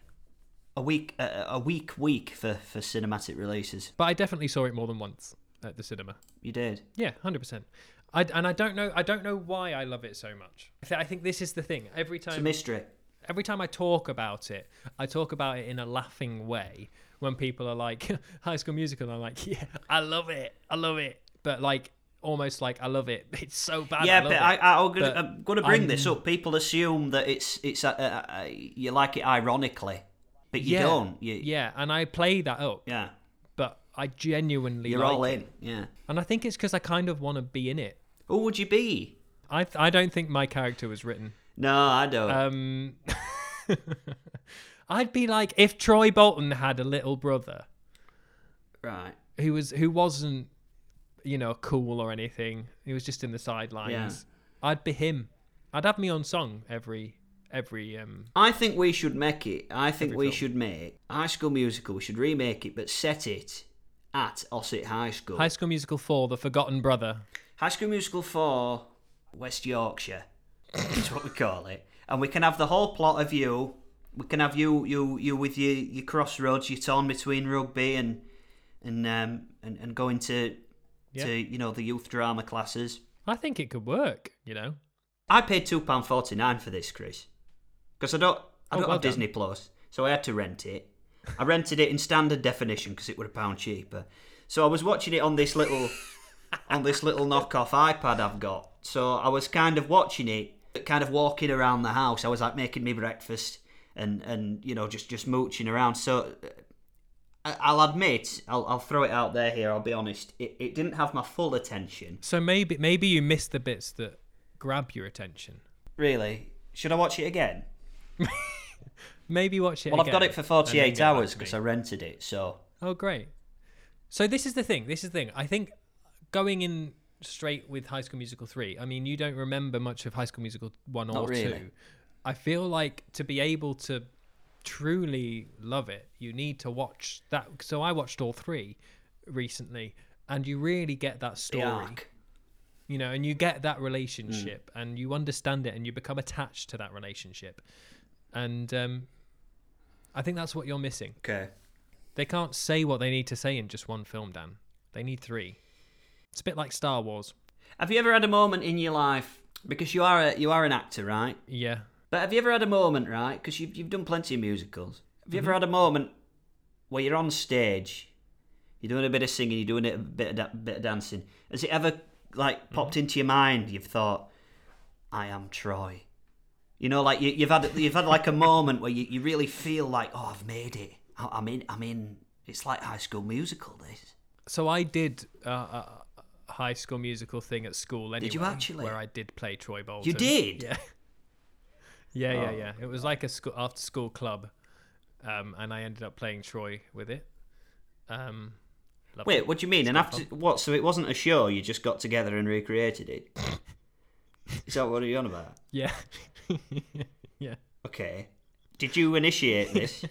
A week, uh, a week, week for, for cinematic releases. But I definitely saw it more than once at the cinema. You did? Yeah, one hundred percent. I and I don't know, I don't know why I love it so much. I, th- I think this is the thing. Every time, it's a mystery. Every time I talk about it, I talk about it in a laughing way. When people are like High School Musical, I'm like, yeah, I love it, I love it. But like, almost like I love it. It's so bad. Yeah, I love but, I, I, I'm gonna, but I'm going to bring I'm, this up. People assume that it's it's uh, uh, you like it ironically. But you yeah, don't. You... Yeah, and I play that up. Yeah. But I genuinely You're like all in, it. yeah. And I think it's because I kind of want to be in it. Who would you be? I th- I don't think my character was written. No, I don't. Um, I'd be like, if Troy Bolton had a little brother. Right. Who, was, who wasn't, you know, cool or anything. He was just in the sidelines. Yeah. I'd be him. I'd have me on song every... every... Um, I think we should make it. I think we film. should make High School Musical. We should remake it, but set it at Ossett High School. High School Musical four, The Forgotten Brother. High School Musical four, West Yorkshire. That's what we call it. And we can have the whole plot of you. We can have you you, you with your, your crossroads, you're torn between rugby and and um and, and going to, yeah. to, you know, the youth drama classes. I think it could work, you know. I paid two pounds forty-nine for this, Chris. Because I don't I don't oh, well have done. Disney Plus, so I had to rent it. I rented it in standard definition because it were a pound cheaper. So I was watching it on this little on this little knockoff iPad I've got. So I was kind of watching it, kind of walking around the house. I was like making me breakfast and, and you know, just, just mooching around. So I, I'll admit, I'll, I'll throw it out there here, I'll be honest, it, it didn't have my full attention. So maybe maybe you missed the bits that grab your attention. Really? Should I watch it again? Maybe watch it well, again. Well, I've got it for forty-eight hours because I rented it, so... Oh, great. So this is the thing, this is the thing. I think going in... straight with High School Musical three. I mean, you don't remember much of High School Musical one or really. two. I feel like to be able to truly love it, you need to watch that. So I watched all three recently, and you really get that story, you know, and you get that relationship, mm. and you understand it, and you become attached to that relationship. And um, I think that's what you're missing. Okay. They can't say what they need to say in just one film, Dan. They need three. It's a bit like Star Wars. Have you ever had a moment in your life, because you are a, you are an actor, right? Yeah. But have you ever had a moment, right, because you've, you've done plenty of musicals. Have mm-hmm. you ever had a moment where you're on stage, you're doing a bit of singing, you're doing a bit of, da- bit of dancing. Has it ever, like, popped mm-hmm. into your mind, you've thought, I am Troy? You know, like, you, you've had, you've had like, a moment where you, you really feel like, oh, I've made it. I, I'm in, I'm in, it's like High School Musical, this. So I did... Uh, uh, High School Musical thing at school anyway. Did you actually? Where I did play Troy Bolton. You did? Yeah. yeah, yeah, yeah. It was like a school, after school club, um, and I ended up playing Troy with it. Um, Wait, it. What do you mean? It's and after fun. What? So it wasn't a show. You just got together and recreated it. Is that what are you on about? Yeah. yeah. Okay. Did you initiate this?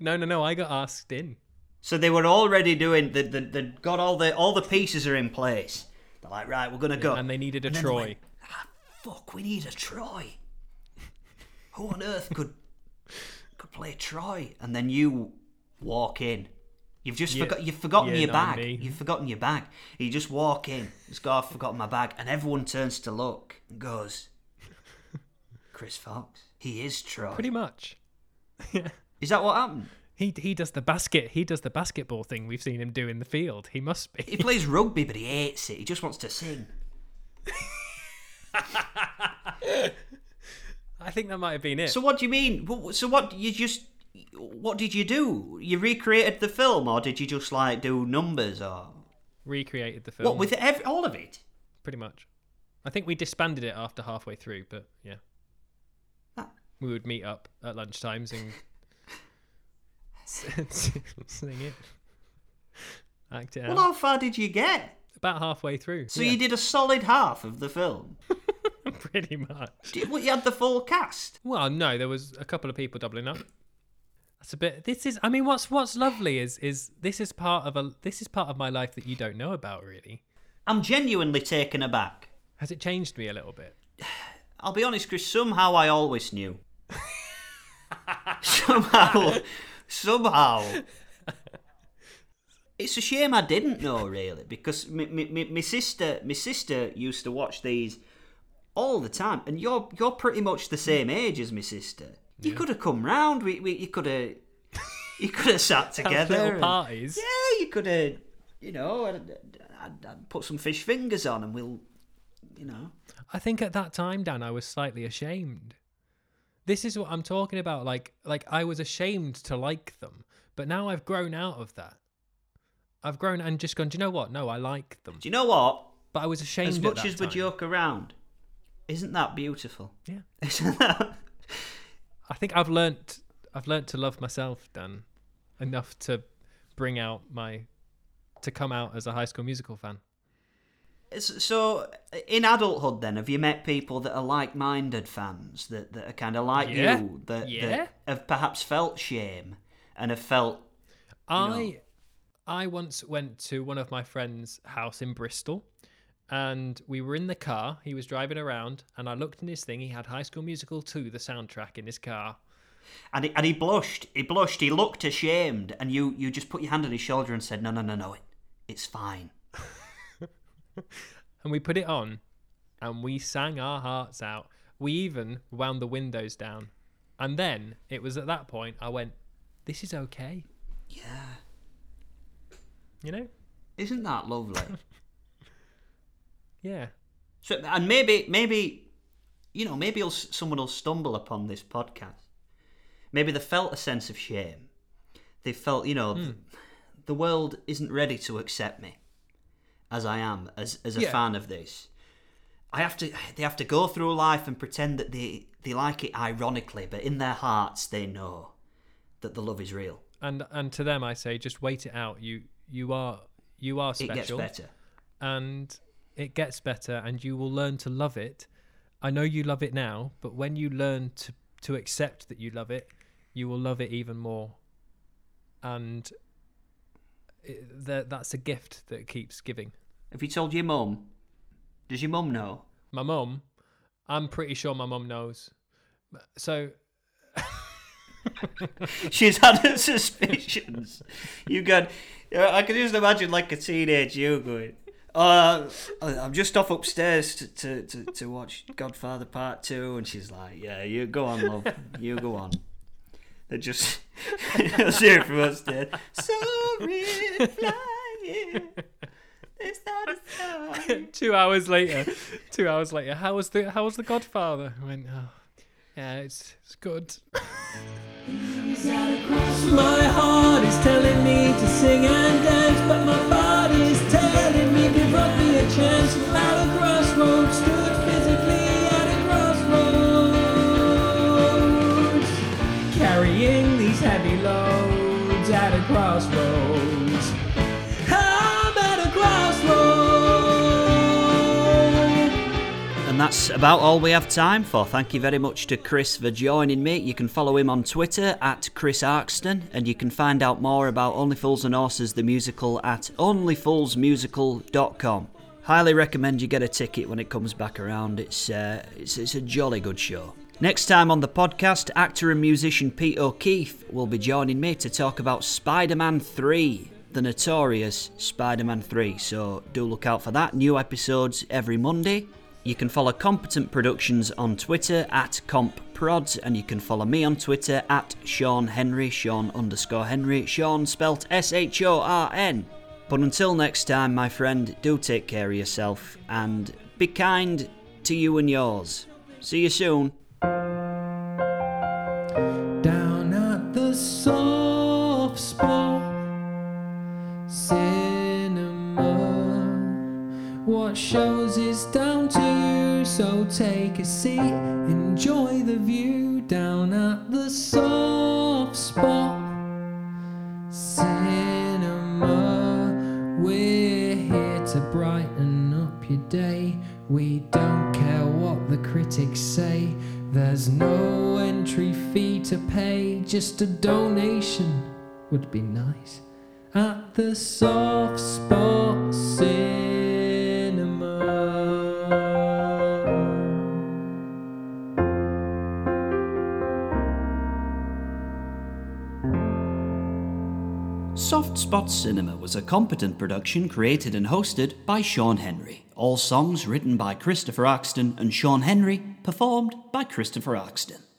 no, no, no. I got asked in. So they were already doing the, the, the got all the all the pieces are in place. They're like, right, we're gonna yeah, go. And they needed a and Troy. Went, ah, fuck, we need a Troy. Who on earth could could play Troy? And then you walk in. You've just yeah. forgot. You've forgotten yeah, your bag. Me. You've forgotten your bag. You just walk in. Just go, I've forgotten my bag. And everyone turns to look and goes, Chris Fox. He is Troy. Pretty much. Yeah. Is that what happened? He he does the basket. He does the basketball thing we've seen him do in the field. He must be. He plays rugby, but he hates it. He just wants to sing. I think that might have been it. So what do you mean? So what you just? What did you do? You recreated the film, or did you just like do numbers, or recreated the film? What with every, all of it? Pretty much. I think we disbanded it after halfway through, but yeah, ah. we would meet up at lunchtimes and. Sing it. Act it out. Well, how far did you get? About halfway through. So yeah. you did a solid half of the film? Pretty much. Did, well, you had the full cast? Well, no, there was a couple of people doubling up. That's a bit... This is... I mean, what's what's lovely is is this is part of a this is part of my life that you don't know about, really. I'm genuinely taken aback. Has it changed me a little bit? I'll be honest, Chris, somehow I always knew. somehow... Somehow. It's a shame I didn't know, really, because my me, me, me sister my sister used to watch these all the time, and you're you're pretty much the same age as my sister. You yeah. could have come round. We, we you could have you could have sat together. Little parties. And, yeah, you could have. You know, I'd, I'd, I'd put some fish fingers on, and we'll, you know. I think at that time, Dan, I was slightly ashamed. This is what I'm talking about. Like, like I was ashamed to like them, but now I've grown out of that. I've grown and just gone, do you know what? No, I like them. Do you know what? But I was ashamed of that. As much as we joke around, isn't that beautiful? Yeah. Isn't that? I think I've learnt. I've learnt to love myself, Dan, enough to bring out my, to come out as a High School Musical fan. So, in adulthood then, have you met people that are like-minded fans, that, that are kind of like yeah. you, that, yeah. that have perhaps felt shame and have felt... I know... I once went to one of my friend's house in Bristol, and we were in the car, he was driving around, and I looked in his thing, he had High School Musical two, the soundtrack, in his car. And he, and he blushed, he blushed, he looked ashamed, and you, you just put your hand on his shoulder and said, no, no, no, no, it, it's fine. And we put it on and we sang our hearts out. We even wound the windows down. And then it was at that point I went, this is okay. Yeah. You know? Isn't that lovely? Yeah. So, and maybe, maybe, you know, maybe someone will stumble upon this podcast. Maybe they felt a sense of shame. They felt, you know, mm. the, the world isn't ready to accept me as I am, as as a yeah. fan of this. I have to. They have to go through life and pretend that they, they like it ironically, but in their hearts they know that the love is real. And and to them I say, just wait it out. You you are you are special. It gets better, and it gets better, and you will learn to love it. I know you love it now, but when you learn to to accept that you love it, you will love it even more. And it, that that's a gift that keeps giving. Have you told your mum? Does your mum know? My mum? I'm pretty sure my mum knows. So... She's had her suspicions. You can... I can just imagine like a teenage you going, oh, I'm just off upstairs to, to, to, to watch Godfather Part two. And she's like, yeah, you go on, love. You go on. They're just... You'll see it from upstairs. Sorry, flying... It's not a story. Two hours later, two hours later. How was the How was the Godfather? I went, oh, yeah, it's it's good. My heart is telling me to sing and dance, but my body is telling me give up me a chance. At a crossroads, stood physically at a crossroads, carrying these heavy loads at a crossroads. And that's about all we have time for. Thank you very much to Chris for joining me. You can follow him on Twitter at Chris Axton, and you can find out more about Only Fools and Horses the musical at only fools musical dot com. Highly recommend you get a ticket when it comes back around. It's uh, it's, it's a jolly good show. Next time on the podcast, actor and musician Pete O'Keefe will be joining me to talk about Spider-Man three, the notorious Spider-Man three. So do look out for that. New episodes every Monday. You can follow Competent Productions on Twitter at CompProds, and you can follow me on Twitter at Sean Henry, Sean underscore Henry, Sean spelt S H O R N. But until next time, my friend, do take care of yourself and be kind to you and yours. See you soon. Down at the soft spot, cinema. What shows is down to, so take a seat, enjoy the view down at the soft spot. Cinema, we're here to brighten up your day. We don't care what the critics say. There's no entry fee to pay, just a donation would be nice. At the soft spot, cinema. Soft Spot Cinema was a Competent production created and hosted by Sean Henry. All songs written by Christopher Axton and Sean Henry, performed by Christopher Axton.